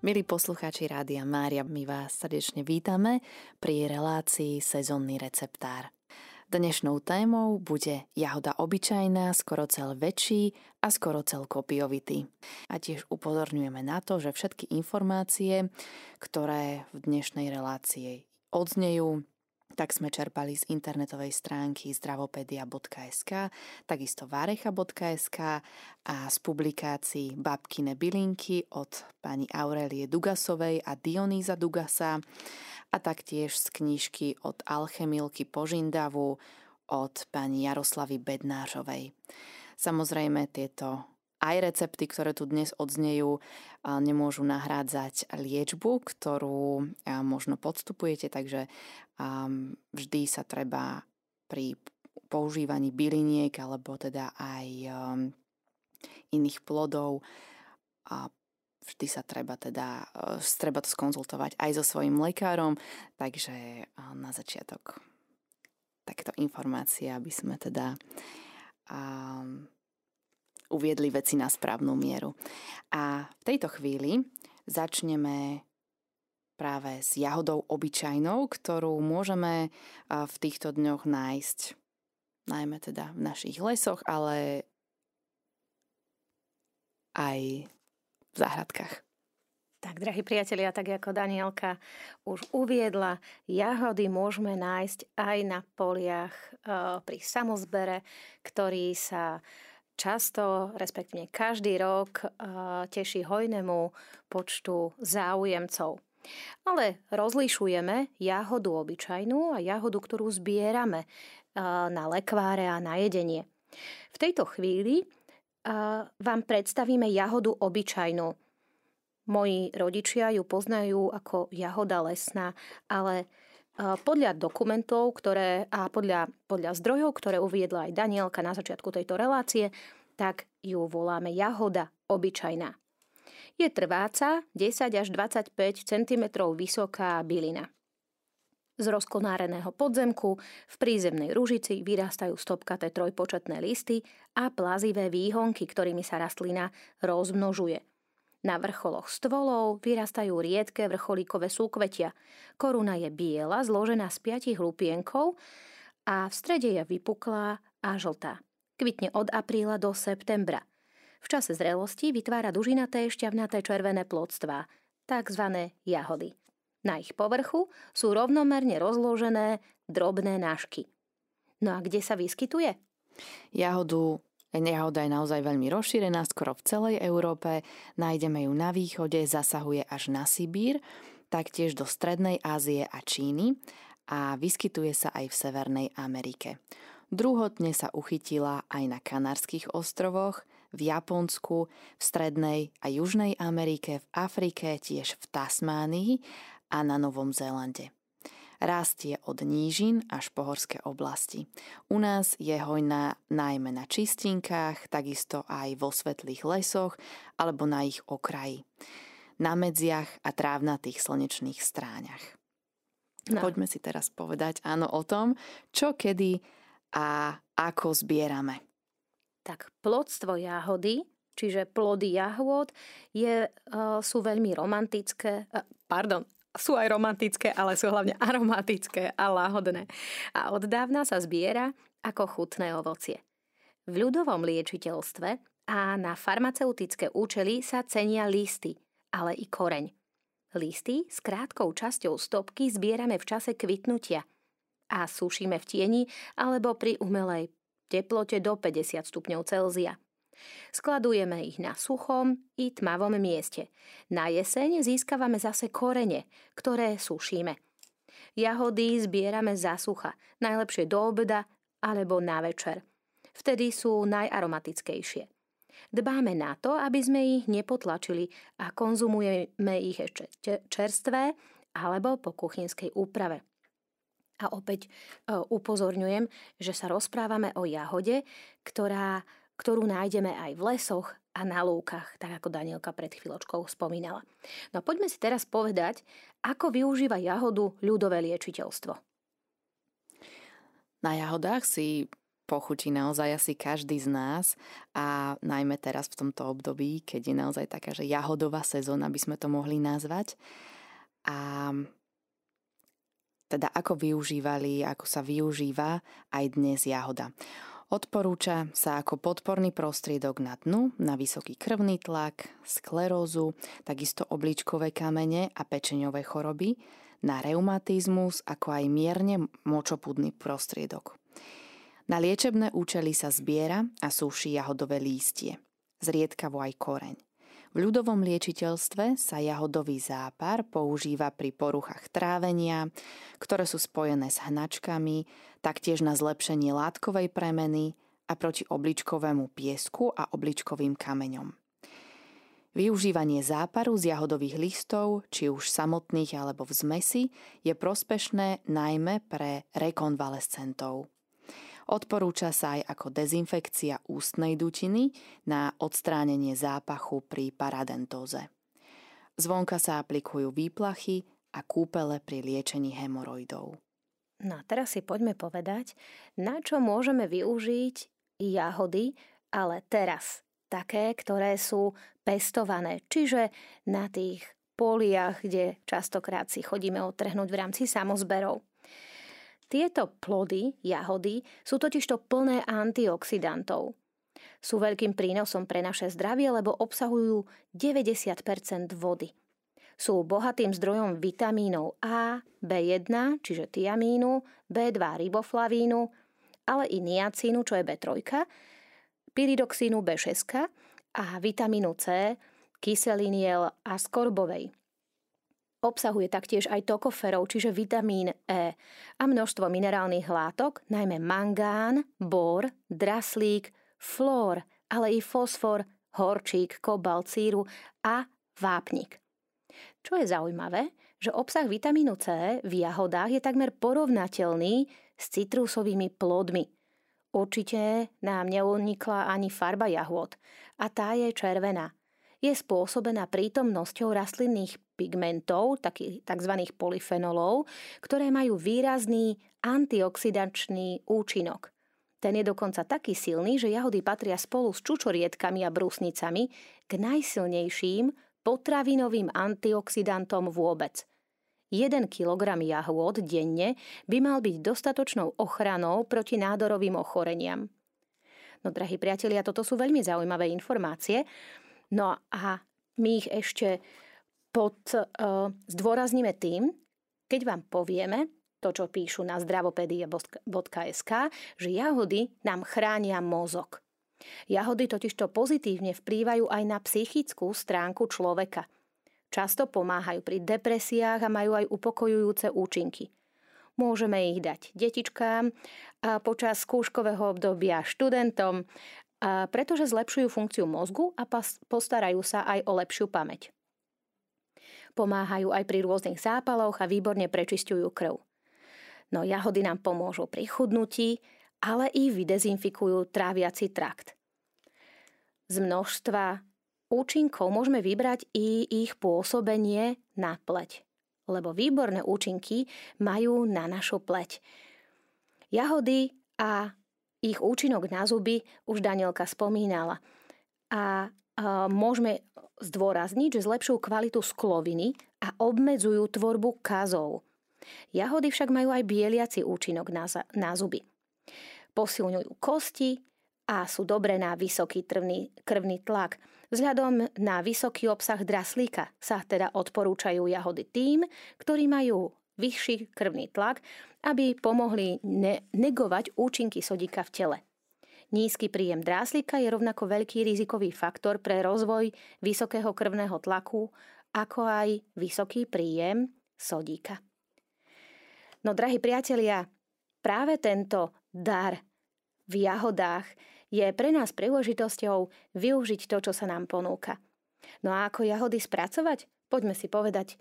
Milí poslucháči Rádia Mária, my vás srdečne vítame pri relácii Sezónny receptár. Dnešnou témou bude jahoda obyčajná, skorocel väčší a skorocel kopijovitý. A tiež upozorňujeme na to, že všetky informácie, ktoré v dnešnej relácii odznejú, tak sme čerpali z internetovej stránky zdravopedia.sk, takisto varecha.sk a z publikácií Babkine bylinky od pani Aurelie Dugasovej a Dionýza Dugasa a taktiež z knižky od Alchemilky Požindavu od pani Jaroslavy Bednárovej. Samozrejme tieto aj recepty, ktoré tu dnes odznejú, nemôžu nahrádzať liečbu, ktorú možno podstupujete, takže vždy sa treba pri používaní byliniek alebo teda aj iných plodov vždy sa treba to skonzultovať aj so svojím lekárom, takže na začiatok takto informácia, aby sme teda uviedli veci na správnu mieru. A v tejto chvíli začneme práve s jahodou obyčajnou, ktorú môžeme v týchto dňoch nájsť, najmä teda v našich lesoch, ale aj v záhradkách. Tak, drahí priatelia, tak ako Danielka už uviedla, jahody môžeme nájsť aj na poliach pri samozbere, ktorý sa často, respektíve každý rok, teší hojnému počtu záujemcov. Ale rozlišujeme jahodu obyčajnú a jahodu, ktorú zbierame na lekváre a na jedenie. V tejto chvíli vám predstavíme jahodu obyčajnú. Moji rodičia ju poznajú ako jahoda lesná, ale podľa dokumentov, podľa zdrojov, ktoré uviedla aj Danielka na začiatku tejto relácie, tak ju voláme jahoda obyčajná. Je trváca, 10 až 25 cm vysoká bylina. Z rozkonáreného podzemku v prízemnej ružici vyrastajú stopkaté trojpočetné listy a plazivé výhonky, ktorými sa rastlina rozmnožuje. Na vrcholoch stvolov vyrastajú riedke vrcholíkové súkvetia. Koruna je biela, zložená z 5 hlupienkov a v strede je vypuklá a žltá. Kvitne od apríla do septembra. V čase zrelosti vytvára dužinaté šťavnaté červené plodstvá, tzv. Jahody. Na ich povrchu sú rovnomerne rozložené drobné nášky. No a kde sa vyskytuje? Jahoda je naozaj veľmi rozšírená, skoro v celej Európe. Nájdeme ju na východe, zasahuje až na Sibír, taktiež do Strednej Ázie a Číny a vyskytuje sa aj v Severnej Amerike. Druhotne sa uchytila aj na Kanárskych ostrovoch, v Japonsku, v Strednej a Južnej Amerike, v Afrike, tiež v Tasmánii a na Novom Zélande. Rastie od nížin až po horské oblasti. U nás je hojná najmä na čistinkách, takisto aj vo svetlých lesoch alebo na ich okraji, na medziach a trávnatých slnečných stráňach. No. Poďme si teraz povedať o tom, čo, kedy a ako zbierame. Tak plodstvo jahody, čiže plody jahôd, sú veľmi sú aj romantické, ale sú hlavne aromatické a lahodné. A od dávna sa zbiera ako chutné ovocie. V ľudovom liečiteľstve a na farmaceutické účely sa cenia listy, ale i koreň. Listy s krátkou časťou stopky zbierame v čase kvitnutia a sušíme v tieni alebo pri umelej teplote do 50 stupňov Celzia. Skladujeme ich na suchom i tmavom mieste. Na jeseň získavame zase korene, ktoré sušíme. Jahody zbierame za sucha, najlepšie do obeda alebo na večer. Vtedy sú najaromatickejšie. Dbáme na to, aby sme ich nepotlačili a konzumujeme ich ešte čerstvé alebo po kuchynskej úprave. A opäť upozorňujem, že sa rozprávame o jahode, ktorú nájdeme aj v lesoch a na lúkach, tak ako Danielka pred chvíľočkou spomínala. No poďme si teraz povedať, ako využíva jahodu ľudové liečiteľstvo. Na jahodách si pochutí naozaj asi každý z nás a najmä teraz v tomto období, keď je naozaj taká, že jahodová sezóna by sme to mohli nazvať. A teda ako využívali, ako sa využíva aj dnes jahoda. Odporúča sa ako podporný prostriedok na dnu, na vysoký krvný tlak, sklerózu, takisto obličkové kamene a pečeňové choroby, na reumatizmus, ako aj mierne močopudný prostriedok. Na liečebné účely sa zbiera a suší jahodové lístie, zriedkavo aj koreň. V ľudovom liečiteľstve sa jahodový zápar používa pri poruchách trávenia, ktoré sú spojené s hnačkami, taktiež na zlepšenie látkovej premeny a proti obličkovému piesku a obličkovým kameňom. Využívanie záparu z jahodových listov, či už samotných alebo v zmesi, je prospešné najmä pre rekonvalescentov. Odporúča sa aj ako dezinfekcia ústnej dutiny na odstránenie zápachu pri paradentóze. Zvonka sa aplikujú výplachy a kúpele pri liečení hemoroidov. No a teraz si poďme povedať, na čo môžeme využiť jahody, ale teraz také, ktoré sú pestované, čiže na tých poliach, kde častokrát si chodíme odtrhnúť v rámci samozberov. Tieto plody, jahody, sú totižto plné antioxidantov. Sú veľkým prínosom pre naše zdravie, lebo obsahujú 90% vody. Sú bohatým zdrojom vitamínov A, B1, čiže tiamínu, B2 riboflavínu, ale i niacínu, čo je B3, pyridoxínu B6 a vitamínu C, kyseliny L a skorbovej. Obsahuje taktiež aj tokoferov, čiže vitamín E a množstvo minerálnych látok, najmä mangán, bor, draslík, flór, ale i fosfor, horčík, kobalt, círu a vápnik. Čo je zaujímavé, že obsah vitamínu C v jahodách je takmer porovnateľný s citrusovými plodmi. Určite nám neunikla ani farba jahôd a tá je červená. Je spôsobená prítomnosťou rastlinných pigmentov, tzv. Polyfenolov, ktoré majú výrazný antioxidačný účinok. Ten je dokonca taký silný, že jahody patria spolu s čučoriedkami a brúsnicami k najsilnejším potravinovým antioxidantom vôbec. 1 kg jahôd denne by mal byť dostatočnou ochranou proti nádorovým ochoreniam. No, drahí priatelia, toto sú veľmi zaujímavé informácie. No a my ich ešte zdôrazníme tým, keď vám povieme to, čo píšu na zdravopedia.sk, že jahody nám chránia mozog. Jahody totižto pozitívne vplývajú aj na psychickú stránku človeka. Často pomáhajú pri depresiách a majú aj upokojujúce účinky. Môžeme ich dať detičkám a počas skúškového obdobia študentom, pretože zlepšujú funkciu mozgu a postarajú sa aj o lepšiu pamäť. Pomáhajú aj pri rôznych zápaloch a výborne prečisťujú krv. No jahody nám pomôžu pri chudnutí, ale i vydezinfikujú tráviaci trakt. Z množstva účinkov môžeme vybrať i ich pôsobenie na pleť, lebo výborné účinky majú na našu pleť. Jahody a ich účinok na zuby už Danielka spomínala. A môžeme zdôrazniť, že zlepšujú kvalitu skloviny a obmedzujú tvorbu kazov. Jahody však majú aj bieliaci účinok na zuby. Posilňujú kosti a sú dobré na vysoký krvný tlak. Vzhľadom na vysoký obsah draslíka sa teda odporúčajú jahody tým, ktorí majú vyšší krvný tlak, aby pomohli negovať účinky sodíka v tele. Nízky príjem dráslika je rovnako veľký rizikový faktor pre rozvoj vysokého krvného tlaku, ako aj vysoký príjem sodíka. No, drahí priatelia, práve tento dar v jahodách je pre nás príležitosťou využiť to, čo sa nám ponúka. No a ako jahody spracovať? Poďme si povedať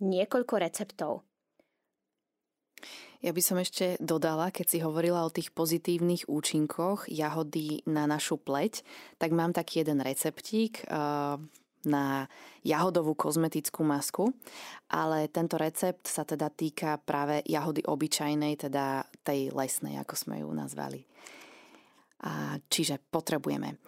niekoľko receptov. Ja by som ešte dodala, keď si hovorila o tých pozitívnych účinkoch jahody na našu pleť, tak mám taký jeden receptík na jahodovú kozmetickú masku, ale tento recept sa teda týka práve jahody obyčajnej, teda tej lesnej, ako sme ju nazvali. Čiže potrebujeme.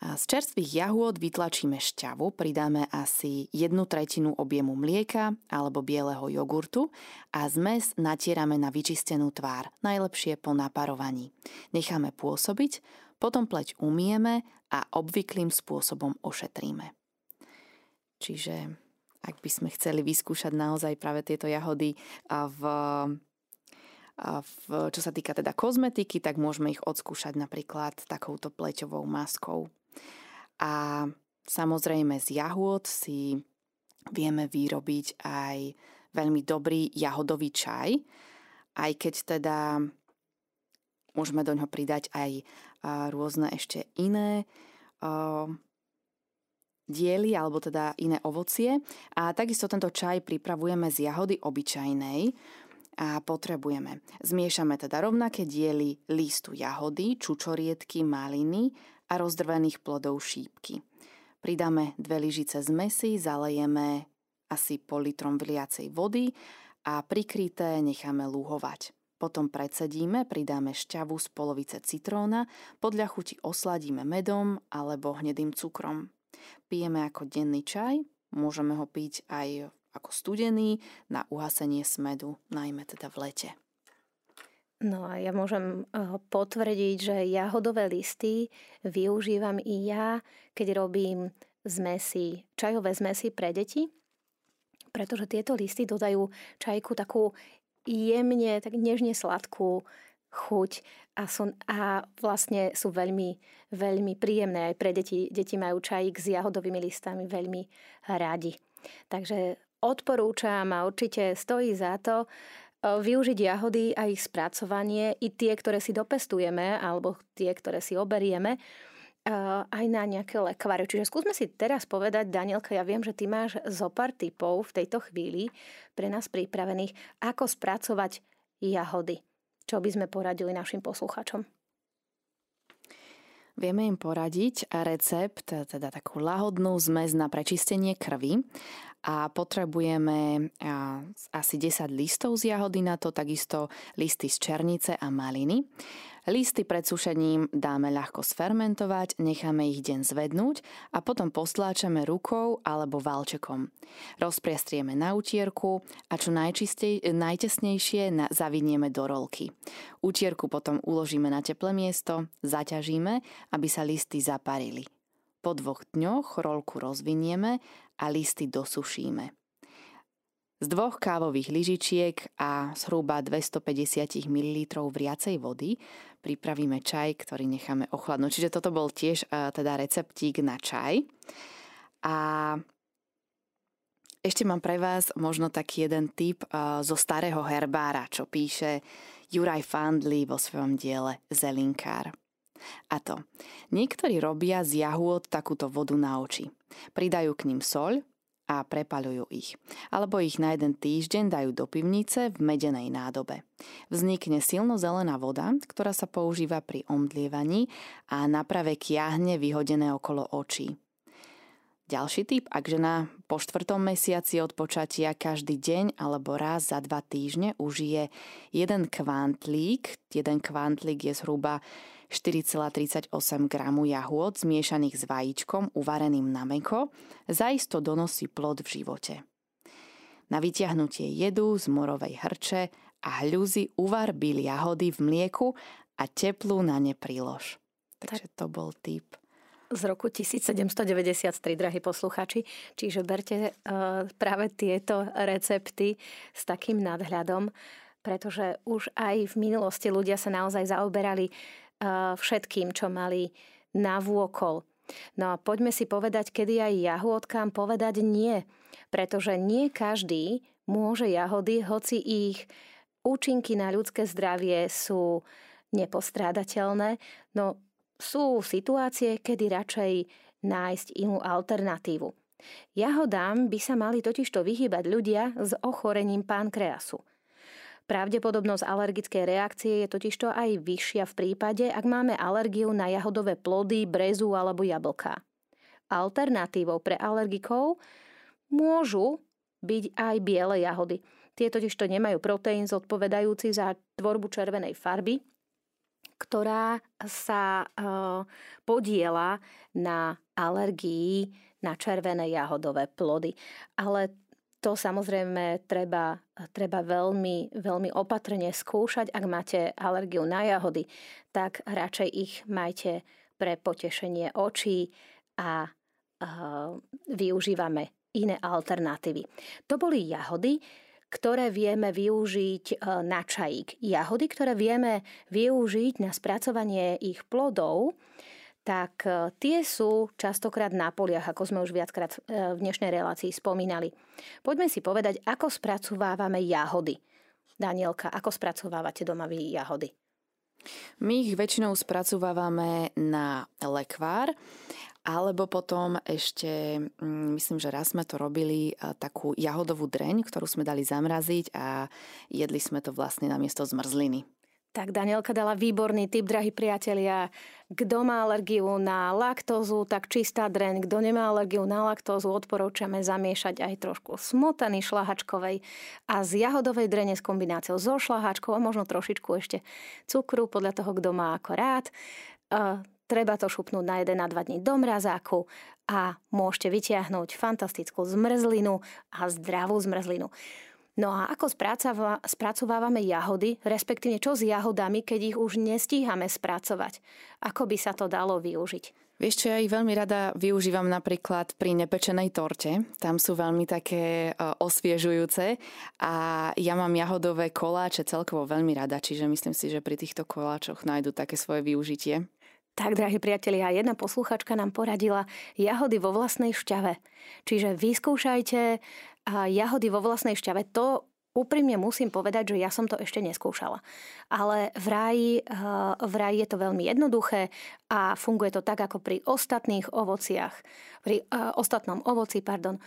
Z čerstvých jahôd vytlačíme šťavu, pridáme asi 1/3 objemu mlieka alebo bieleho jogurtu a zmes natierame na vyčistenú tvár, najlepšie po naparovaní. Necháme pôsobiť, potom pleť umyjeme a obvyklým spôsobom ošetríme. Čiže ak by sme chceli vyskúšať naozaj práve tieto jahody čo sa týka teda kozmetiky, tak môžeme ich odskúšať napríklad takouto pleťovou maskou. A samozrejme z jahôd si vieme vyrobiť aj veľmi dobrý jahodový čaj, aj keď teda môžeme do ňoho pridať aj rôzne ešte iné diely alebo teda iné ovocie. A takisto tento čaj pripravujeme z jahody obyčajnej a potrebujeme. Zmiešame teda rovnaké diely lístu jahody, čučoriedky, maliny a rozdrvených plodov šípky. Pridáme 2 lyžice zmesi, zalejeme asi 0,5 litrom vliacej vody a prikryté necháme lúhovať. Potom precedíme, pridáme šťavu z polovice citróna, podľa chuti osladíme medom alebo hnedým cukrom. Pijeme ako denný čaj, môžeme ho piť aj ako studený na uhasenie smädu, najmä teda v lete. No a ja môžem potvrdiť, že jahodové listy využívam i ja, keď robím čajové zmesi pre deti, pretože tieto listy dodajú čajku takú jemne, tak nežne sladkú chuť a vlastne sú veľmi, veľmi príjemné aj pre deti. Deti majú čajík s jahodovými listami veľmi radi. Takže odporúčam a určite stojí za to využiť jahody a ich spracovanie, i tie, ktoré si dopestujeme, alebo tie, ktoré si oberieme, aj na nejaké lekváre. Čiže skúsme si teraz povedať, Danielka, ja viem, že ty máš zopár tipov v tejto chvíli pre nás pripravených, ako spracovať jahody. Čo by sme poradili našim poslucháčom? Vieme im poradiť recept, teda takú lahodnú zmes na prečistenie krvi, a potrebujeme asi 10 listov z jahody na to, takisto listy z černice a maliny. Listy pred sušením dáme ľahko sfermentovať, necháme ich deň zvednúť a potom postláčame rukou alebo valčekom. Rozpriestrieme na utierku a čo najtesnejšie zavinieme do rolky. Utierku potom uložíme na teplé miesto, zaťažíme, aby sa listy zaparili. Po 2 dňoch rolku rozvinieme a listy dosušíme. Z 2 kávových lyžičiek a zhruba 250 ml vriacej vody pripravíme čaj, ktorý necháme ochladnúť. Čiže toto bol tiež teda receptík na čaj. A ešte mám pre vás možno taký jeden tip zo starého herbára, čo píše Juraj Fándly vo svojom diele Zelinkár. A to, niektorí robia z jahôd takúto vodu na oči. Pridajú k ním soľ a prepaľujú ich. Alebo ich na 1 týždeň dajú do pivnice v medenej nádobe. Vznikne silno zelená voda, ktorá sa používa pri omdlievaní a naprave kiahne vyhodené okolo očí. Ďalší tip, ak žena po 4. mesiaci od počatia každý deň alebo raz za 2 týždne užije 1 kvantlík. 1 kvantlík je zhruba 4,38 gramu jahôd zmiešaných s vajíčkom uvareným na mäko, zaisto donosí plod v živote. Na vytiahnutie jedu z morovej hrče a hľuzy uvar byl jahody v mlieku a teplú na ne prilož. Takže to bol tip z roku 1793, drahí poslucháči. Čiže berte práve tieto recepty s takým nadhľadom, pretože už aj v minulosti ľudia sa naozaj zaoberali všetkým, čo mali navôkol. No a poďme si povedať, kedy aj jahôdkám povedať nie. Pretože nie každý môže jahody, hoci ich účinky na ľudské zdravie sú nepostrádateľné. No sú situácie, kedy radšej nájsť inú alternatívu. Jahodám by sa mali totižto vyhýbať ľudia s ochorením pankreasu. Pravdepodobnosť alergickej reakcie je totižto aj vyššia v prípade, ak máme alergiu na jahodové plody, brezu alebo jablká. Alternatívou pre alergikov môžu byť aj biele jahody. Tie totižto nemajú proteín zodpovedajúci za tvorbu červenej farby, ktorá sa podieľa na alergii na červené jahodové plody. Ale to samozrejme treba veľmi, veľmi opatrne skúšať. Ak máte alergiu na jahody, tak radšej ich majte pre potešenie očí a využívame iné alternatívy. To boli jahody, ktoré vieme využiť na čajík. Jahody, ktoré vieme využiť na spracovanie ich plodov, tak tie sú častokrát na poliach, ako sme už viackrát v dnešnej relácii spomínali. Poďme si povedať, ako spracovávame jahody. Danielka, ako spracovávate doma vy jahody? My ich väčšinou spracovávame na lekvár, alebo potom ešte, myslím, že raz sme to robili, takú jahodovú dreň, ktorú sme dali zamraziť a jedli sme to vlastne namiesto zmrzliny. Tak Danielka dala výborný tip, drahí priatelia. Kto má alergiu na laktózu, tak čistá dreň. Kto nemá alergiu na laktózu, odporúčame zamiešať aj trošku smotany šlahačkovej a z jahodovej drene s kombináciou so šlahačkou a možno trošičku ešte cukru, podľa toho, kto má ako rád. Treba to šupnúť na 1 na 2 dní do mrazáku a môžete vyťahnuť fantastickú zmrzlinu a zdravú zmrzlinu. No a ako spracovávame jahody, respektíve čo s jahodami, keď ich už nestíhame spracovať? Ako by sa to dalo využiť? Vieš čo, ja ich veľmi rada využívam napríklad pri nepečenej torte. Tam sú veľmi také osviežujúce a ja mám jahodové koláče celkovo veľmi rada, čiže myslím si, že pri týchto koláčoch nájdu také svoje využitie. Tak, drahí priatelia, jedna posluchačka nám poradila jahody vo vlastnej šťave. Čiže vyskúšajte jahody vo vlastnej šťave. To úprimne musím povedať, že ja som to ešte neskúšala. Ale vraj je to veľmi jednoduché a funguje to tak, ako pri ostatných ovociach. Pri ostatnom ovoci, pardon.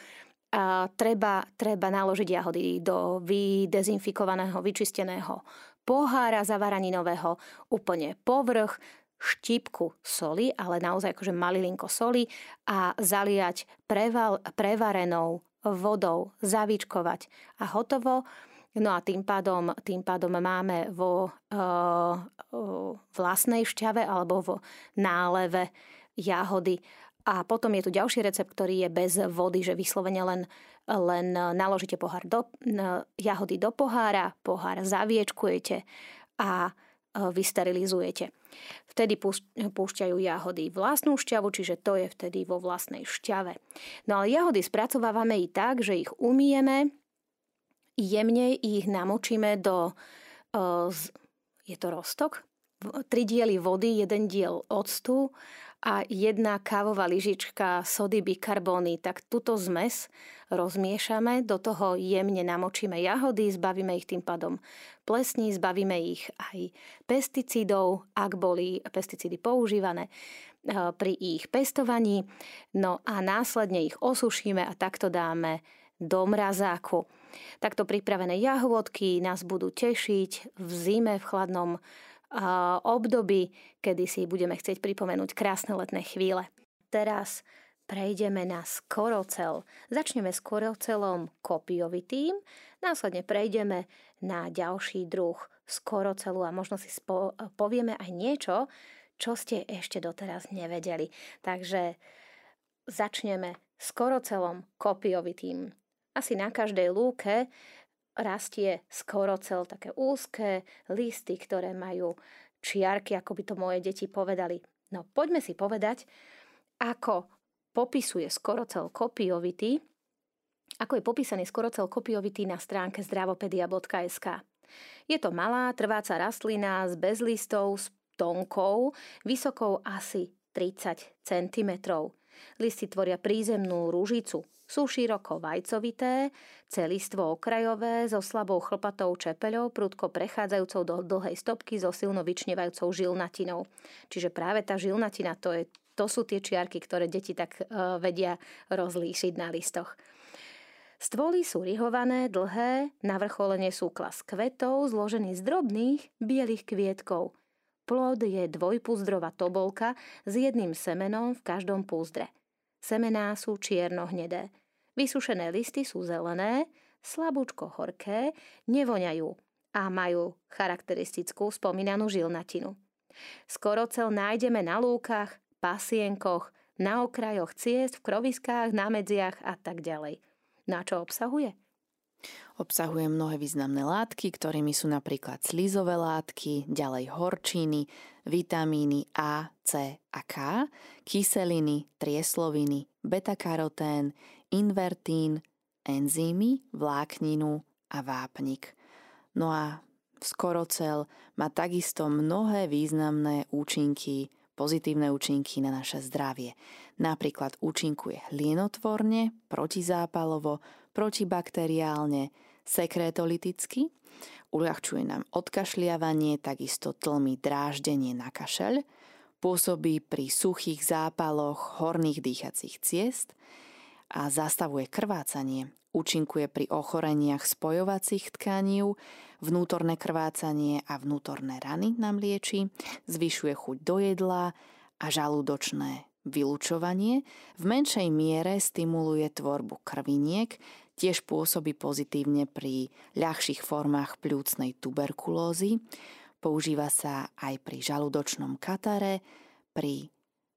Treba naložiť jahody do vydezinfikovaného, vyčisteného pohára zavaraninového úplne povrch, štípku soli, ale naozaj akože malilinko soli a zaliať prevarenou vodou, zavíčkovať a hotovo. No a tým pádom máme vo vlastnej šťave alebo vo náleve jahody. A potom je tu ďalší recept, ktorý je bez vody, že vyslovene len naložíte jahody do pohára, pohár zaviečkujete a vysterilizujete. Vtedy púšťajú jahody vlastnú šťavu, čiže to je vtedy vo vlastnej šťave. No ale jahody spracovávame i tak, že ich umyjeme, jemne ich namočíme do, je to roztok, 3 diely vody, 1 diel octu a 1 kávová lyžička sody bikarbóny. Tak túto zmes rozmiešame, do toho jemne namočíme jahody, zbavíme ich tým pádom plesní, zbavíme ich aj pesticídov, ak boli pesticídy používané pri ich pestovaní. No a následne ich osušíme a takto dáme do mrazáku. Takto pripravené jahôdky nás budú tešiť v zime, v chladnom období, kedy si budeme chcieť pripomenúť krásne letné chvíle. Teraz prejdeme na skorocel. Začneme skorocelom kopijovitým, následne prejdeme na ďalší druh skorocelu a možno si povieme aj niečo, čo ste ešte doteraz nevedeli. Takže začneme skorocelom kopijovitým. Asi na každej lúke rastie skorocel, také úzké listy, ktoré majú čiarky, ako by to moje deti povedali. No poďme si povedať, ako popisuje skorocel kopijovitý, ako je popísaný skorocel kopijovitý na stránke zdravopedia.sk. Je to malá trváca rastlina s bez listov, s tonkou, vysokou asi 30 cm. Listy tvoria prízemnú ružicu. Sú široko vajcovité, celistvo okrajové, so slabou chlpatou čepeľou, prudko prechádzajúcou do dlhej stopky, so silno vyčnevajúcou žilnatinou. Čiže práve tá žilnatina, to sú tie čiarky, ktoré deti tak vedia rozlíšiť na listoch. Stvoly sú rihované, dlhé, na vrcholene sú klas kvetov, zložený z drobných bielých kvietkov. Plod je dvojpúzdrová tobolka s 1 semenom v každom púzdre. Semená sú čierno-hnedé. Vysušené listy sú zelené, slabúčko horké, nevoňajú a majú charakteristickú spomínanú žilnatinu. Skorocel nájdeme na lúkach, pasienkoch, na okrajoch ciest, v kroviskách, na medziach a tak ďalej. No a čo obsahuje? Obsahuje mnohé významné látky, ktorými sú napríklad slizové látky, ďalej horčiny, vitamíny A, C a K, kyseliny, triesloviny, beta-karotén, invertín, enzymy, vlákninu a vápnik. No a skorocel má takisto mnohé významné účinky, pozitívne účinky na naše zdravie. Napríklad účinkuje hlienotvorne, protizápalovo, protibakteriálne, sekretoliticky, uľahčuje nám odkašliavanie, takisto tlmi dráždenie na kašeľ, pôsobí pri suchých zápaloch horných dýchacích ciest a zastavuje krvácanie, účinkuje pri ochoreniach spojovacích tkaní, vnútorné krvácanie a vnútorné rany nám lieči, zvyšuje chuť do jedla a žalúdočné vylučovanie, v menšej miere stimuluje tvorbu krviniek, tiež pôsobí pozitívne pri ľahších formách pľúcnej tuberkulózy, používa sa aj pri žalúdočnom katare, pri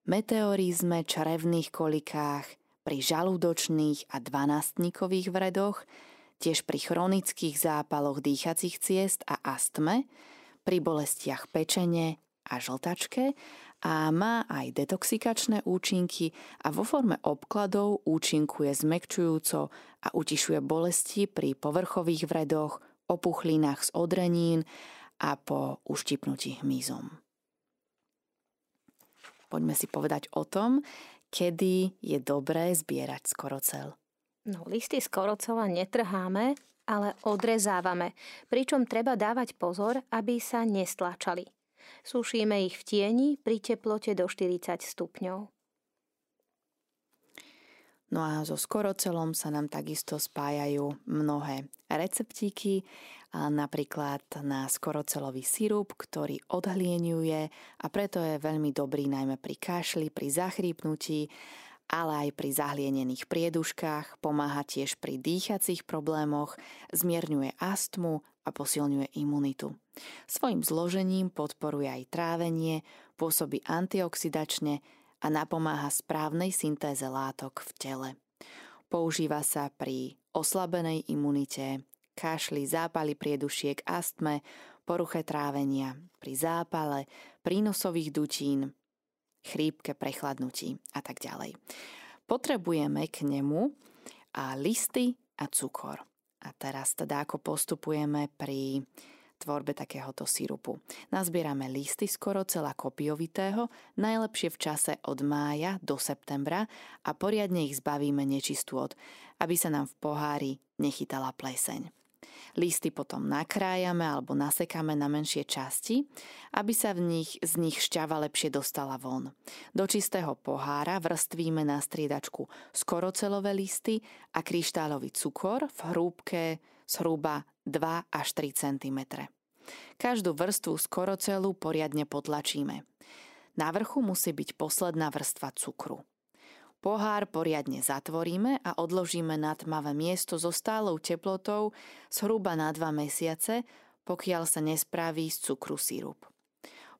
meteorizme, črevných kolikách, pri žalúdočných a dvanástnikových vredoch, tiež pri chronických zápaloch dýchacích ciest a astme, pri bolestiach pečene a žltačke, a má aj detoxikačné účinky a vo forme obkladov účinkuje zmäkčujúco a utišuje bolesti pri povrchových vredoch, opuchlinách z odrenín a po uštipnutí hmyzom. Poďme si povedať o tom, kedy je dobré zbierať skorocel. No, listy skorocela netrháme, ale odrezávame, pričom treba dávať pozor, aby sa nestlačali. Sušíme ich v tieni pri teplote do 40 stupňov. No a so skorocelom sa nám takisto spájajú mnohé receptíky, napríklad na skorocelový sirup, ktorý odhlieniuje a preto je veľmi dobrý najmä pri kašli, pri zachrípnutí, ale aj pri zahlienených prieduškách, pomáha tiež pri dýchacích problémoch, zmierňuje astmu a posilňuje imunitu. Svojim zložením podporuje aj trávenie, pôsobí antioxidačne a napomáha správnej syntéze látok v tele. Používa sa pri oslabenej imunite, kašli, zápali priedušiek, astme, poruche trávenia, pri zápale, prínosových dutín, chrípke, prechladnutí a tak ďalej. Potrebujeme k nemu a listy a cukor. A teraz teda ako postupujeme pri tvorbe takéhoto sirupu. Nazbierame listy skorocela kopijovitého, najlepšie v čase od mája do septembra a poriadne ich zbavíme nečistôt, aby sa nám v pohári nechytala pleseň. Listy potom nakrájame alebo nasekáme na menšie časti, aby sa z nich šťava lepšie dostala von. Do čistého pohára vrstvíme na striedačku skorocelové listy a kryštálový cukor v hrúbke zhruba 2 až 3 cm. Každú vrstvu skorocelu poriadne potlačíme. Na vrchu musí byť posledná vrstva cukru. Pohár poriadne zatvoríme a odložíme na tmavé miesto so stálou teplotou zhruba na 2 mesiace, pokiaľ sa nespraví z cukru sirup.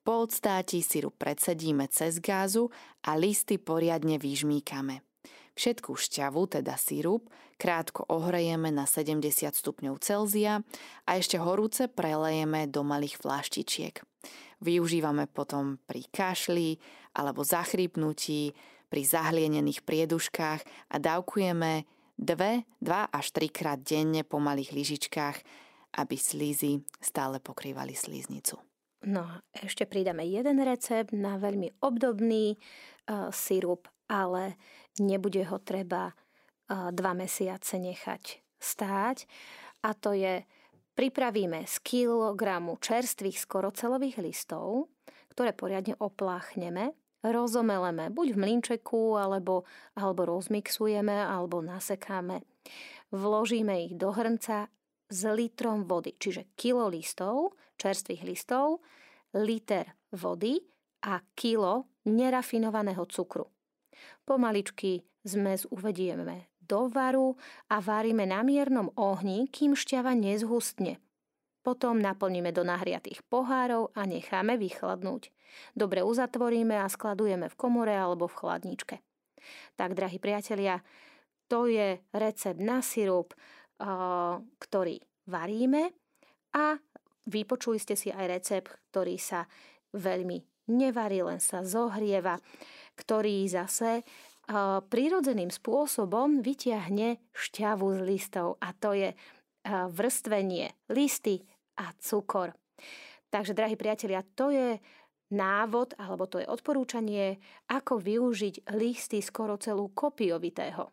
Po odstáti sirup predsedíme cez gázu a listy poriadne vyžmýkame. Všetku šťavu, teda sirup, krátko ohrejeme na 70 stupňov Celzia a ešte horúce prelejeme do malých fľaštičiek. Využívame potom pri kašli alebo zachrypnutí, pri zahlienených prieduškách a dávkujeme 2 až 3 krát denne po malých lyžičkách, aby slízy stále pokrývali slíznicu. No a ešte pridáme jeden recept na veľmi obdobný sirup, ale nebude ho treba 2 mesiace nechať stáť. A to je, pripravíme z kilogramu čerstvých skorocelových listov, ktoré poriadne opláchneme, rozomeleme buď v mlynčeku, alebo rozmixujeme, alebo nasekáme. Vložíme ich do hrnca s litrom vody, čiže kilo listov, čerstvých listov, liter vody a kilo nerafinovaného cukru. Pomaličky zmes uvedieme do varu a varíme na miernom ohni, kým šťava nezhustne. Potom naplníme do nahriatých pohárov a necháme vychladnúť. Dobre uzatvoríme a skladujeme v komore alebo v chladničke. Tak, drahí priatelia, to je recept na sirup, ktorý varíme, a vypočuli ste si aj recept, ktorý sa veľmi nevarí, len sa zohrieva, ktorý zase prirodzeným spôsobom vytiahne šťavu z listov, a to je vrstvenie, listy a cukor. Takže, drahí priatelia, to je návod, alebo to je odporúčanie, ako využiť listy skorocelu kopijovitého.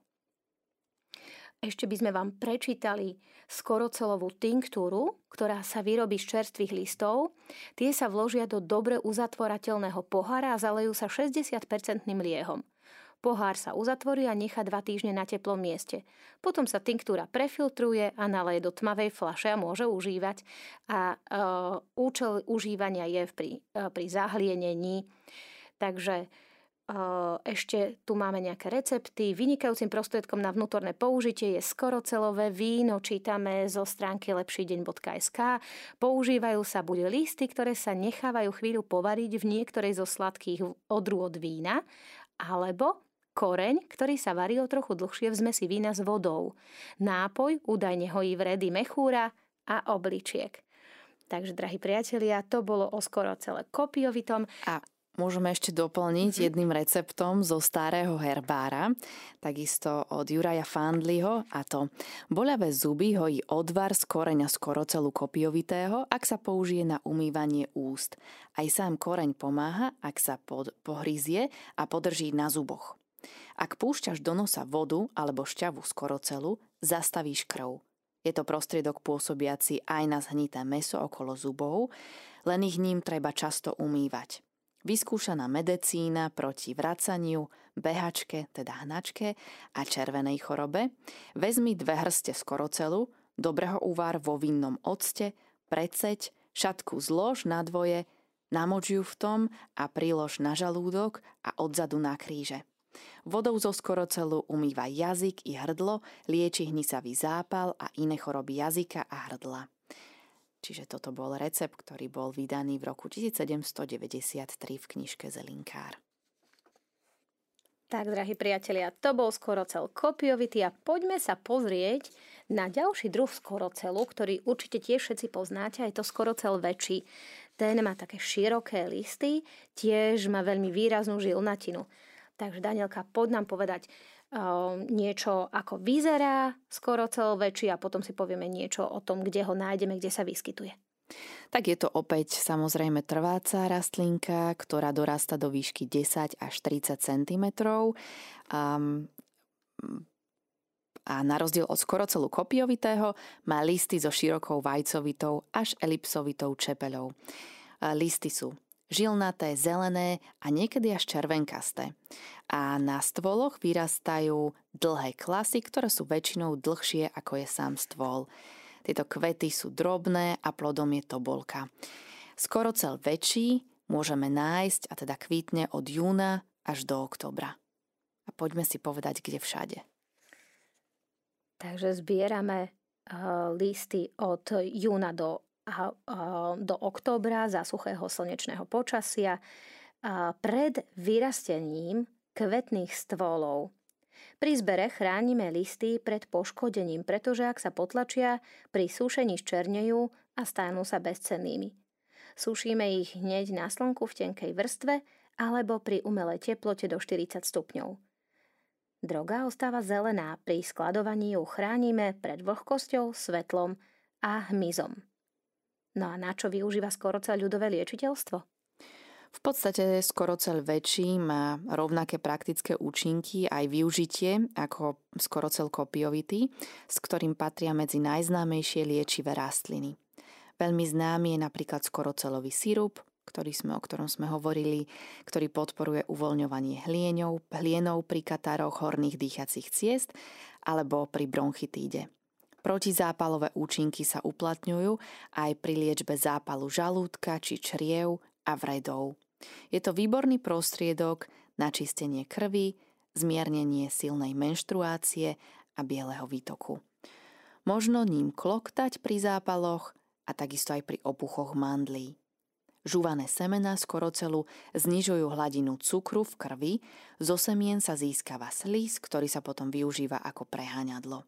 Ešte by sme vám prečítali skorocelovú tinktúru, ktorá sa vyrobí z čerstvých listov. Tie sa vložia do dobre uzatvorateľného pohára a zalejú sa 60% liehom. Pohár sa uzatvorí a nechá 2 týždne na teplom mieste. Potom sa tinktúra prefiltruje a naleje do tmavej fľaše a môže užívať. A účel užívania je pri zahlienení. Takže ešte tu máme nejaké recepty. Vynikajúcim prostriedkom na vnútorné použitie je skorocelové víno. Čítame zo stránky lepsideň.sk. Používajú sa buď listy, ktoré sa nechávajú chvíľu povariť v niektorej zo sladkých odrôd vína, alebo koreň, ktorý sa varí o trochu dlhšie v zmesi vína s vodou. Nápoj údajne hojí vredy mechúra a obličiek. Takže, drahí priatelia, to bolo o skorocele kopijovitom. A môžeme ešte doplniť jedným receptom zo starého herbára, takisto od Juraja Fándlyho, a to: boľavé zuby hojí odvar z koreňa skorocelu kopijovitého, ak sa použije na umývanie úst. Aj sám koreň pomáha, ak sa pohryzie a podrží na zuboch. Ak púšťaš do nosa vodu alebo šťavu skorocelu, zastavíš krv. Je to prostriedok pôsobiaci aj na zhnité mäso okolo zubov, len ich ním treba často umývať. Vyskúšaná medicína proti vracaniu, behačke, teda hnačke, a červenej chorobe. Vezmi 2 hrste skorocelu, dobre ho uvár vo vinnom octe, preceď, šatku zlož na dvoje, namoč ju v tom a prilož na žalúdok a odzadu na kríže. Vodou zo skorocelu umýva jazyk i hrdlo, lieči hnisavý zápal a iné choroby jazyka a hrdla. Čiže toto bol recept, ktorý bol vydaný v roku 1793 v knižke Zelinkár. Tak, drahí priatelia, to bol skorocel kopijovitý, a poďme sa pozrieť na ďalší druh skorocelu, ktorý určite tiež všetci poznáte, aj to skorocel väčší. Ten má také široké listy, tiež má veľmi výraznú žilnatinu. Takže, Danielka, poď nám povedať niečo, ako vyzerá skorocel väčší, a potom si povieme niečo o tom, kde ho nájdeme, kde sa vyskytuje. Tak je to opäť samozrejme trváca rastlinka, ktorá dorasta do výšky 10 až 30 cm. A na rozdiel od skorocelu kopijovitého má listy so širokou vajcovitou až elipsovitou čepeľou. Listy sú žilnaté, zelené a niekedy až červenkasté. A na stvoloch vyrastajú dlhé klasy, ktoré sú väčšinou dlhšie, ako je sám stvol. Tieto kvety sú drobné a plodom je tobolka. Skorocel väčší môžeme nájsť, a teda kvitne od júna až do októbra. A poďme si povedať, kde všade. Takže zbierame listy od júna do októbra za suchého slnečného počasia pred vyrastením kvetných stvolov. Pri zbere chránime listy pred poškodením, pretože ak sa potlačia, pri sušení černejú a stanú sa bezcennými. Sušíme ich hneď na slnku v tenkej vrstve alebo pri umelej teplote do 40 stupňov. Droga ostáva zelená, pri skladovaní ju chránime pred vlhkosťou, svetlom a hmyzom. No a na čo využíva skorocel ľudové liečiteľstvo? V podstate skorocel väčší má rovnaké praktické účinky aj využitie ako skorocel kopijovitý, s ktorým patria medzi najznámejšie liečivé rastliny. Veľmi známy je napríklad skorocelový sirup, o ktorom sme hovorili, ktorý podporuje uvoľňovanie hlienov pri katároch horných dýchacích ciest alebo pri bronchitíde. Protizápalové účinky sa uplatňujú aj pri liečbe zápalu žalúdka či čriev a vredov. Je to výborný prostriedok na čistenie krvi, zmiernenie silnej menštruácie a bieleho výtoku. Možno ním kloktať pri zápaloch, a takisto aj pri opuchoch mandlí. Žuvané semená skorocelu znižujú hladinu cukru v krvi, zo semien sa získava slíz, ktorý sa potom využíva ako preháňadlo.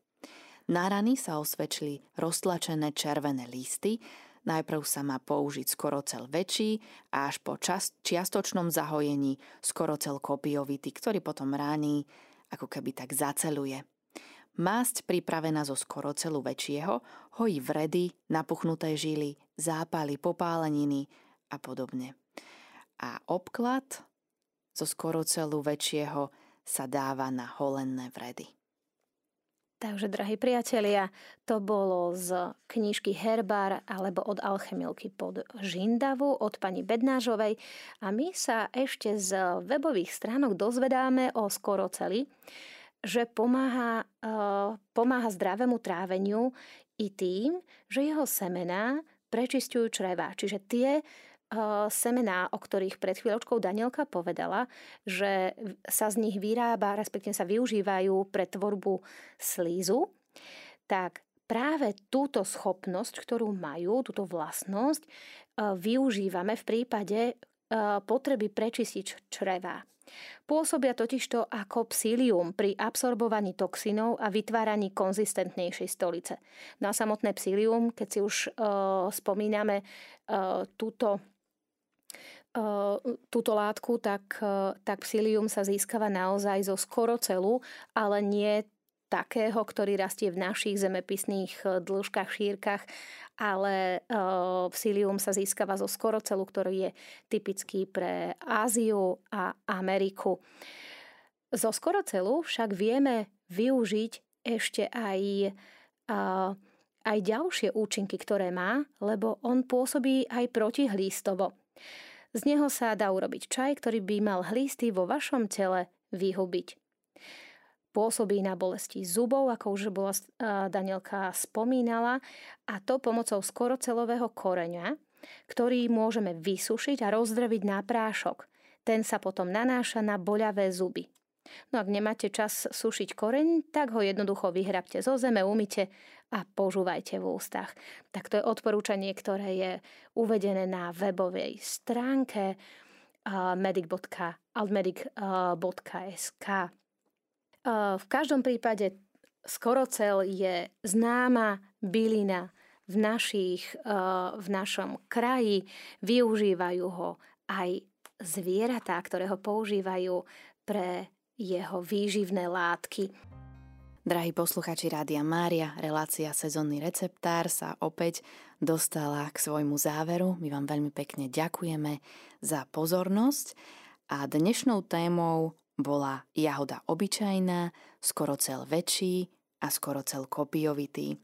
Na rany sa osvedčili roztlačené červené listy, najprv sa má použiť skorocel väčší a až po čiastočnom zahojení skorocel kopijovitý, ktorý potom raní, ako keby tak zaceluje. Másť pripravená zo skorocelu väčšieho hojí vredy, napuchnuté žily, zápaly, popáleniny a podobne. A obklad zo skorocelu väčšieho sa dáva na holenné vredy. Takže, drahí priatelia, to bolo z knižky Herbár alebo od Alchemilky Požindavu od pani Bednážovej. A my sa ešte z webových stránok dozvedáme o skoroceli, že pomáha zdravému tráveniu i tým, že jeho semená prečisťujú čreva. Čiže tie semená, o ktorých pred chvíľočkou Danielka povedala, že sa z nich vyrába, respektíve sa využívajú pre tvorbu slízu, tak práve túto schopnosť, ktorú majú, túto vlastnosť, využívame v prípade potreby prečistiť čreva. Pôsobia totižto ako psílium pri absorbovaní toxinov a vytváraní konzistentnejšej stolice. No a samotné psílium, keď si už spomíname túto látku, tak psílium sa získava naozaj zo skorocelu, ale nie takého, ktorý rastie v našich zemepisných dĺžkach, šírkach, ale psílium sa získava zo skorocelu, ktorý je typický pre Áziu a Ameriku. Zo skorocelu však vieme využiť ešte aj ďalšie účinky, ktoré má, lebo on pôsobí aj protihlístovo. Z neho sa dá urobiť čaj, ktorý by mal hlísty vo vašom tele vyhubiť. Pôsobí na bolesti zubov, ako už bola Danielka spomínala, a to pomocou skorocelového koreňa, ktorý môžeme vysušiť a rozdrviť na prášok. Ten sa potom nanáša na boľavé zuby. No ak nemáte čas sušiť koreň, tak ho jednoducho vyhrabte zo zeme, umyte a požúvajte v ústach. Tak to je odporúčanie, ktoré je uvedené na webovej stránke almedic.sk. V každom prípade skorocel je známa bylina v našom kraji. Využívajú ho aj zvieratá, ktoré ho používajú pre jeho výživné látky. Drahí posluchači Rádia Mária, relácia Sezónny receptár sa opäť dostala k svojmu záveru. My vám veľmi pekne ďakujeme za pozornosť a dnešnou témou bola jahoda obyčajná, skorocel väčší a skorocel kopijovitý.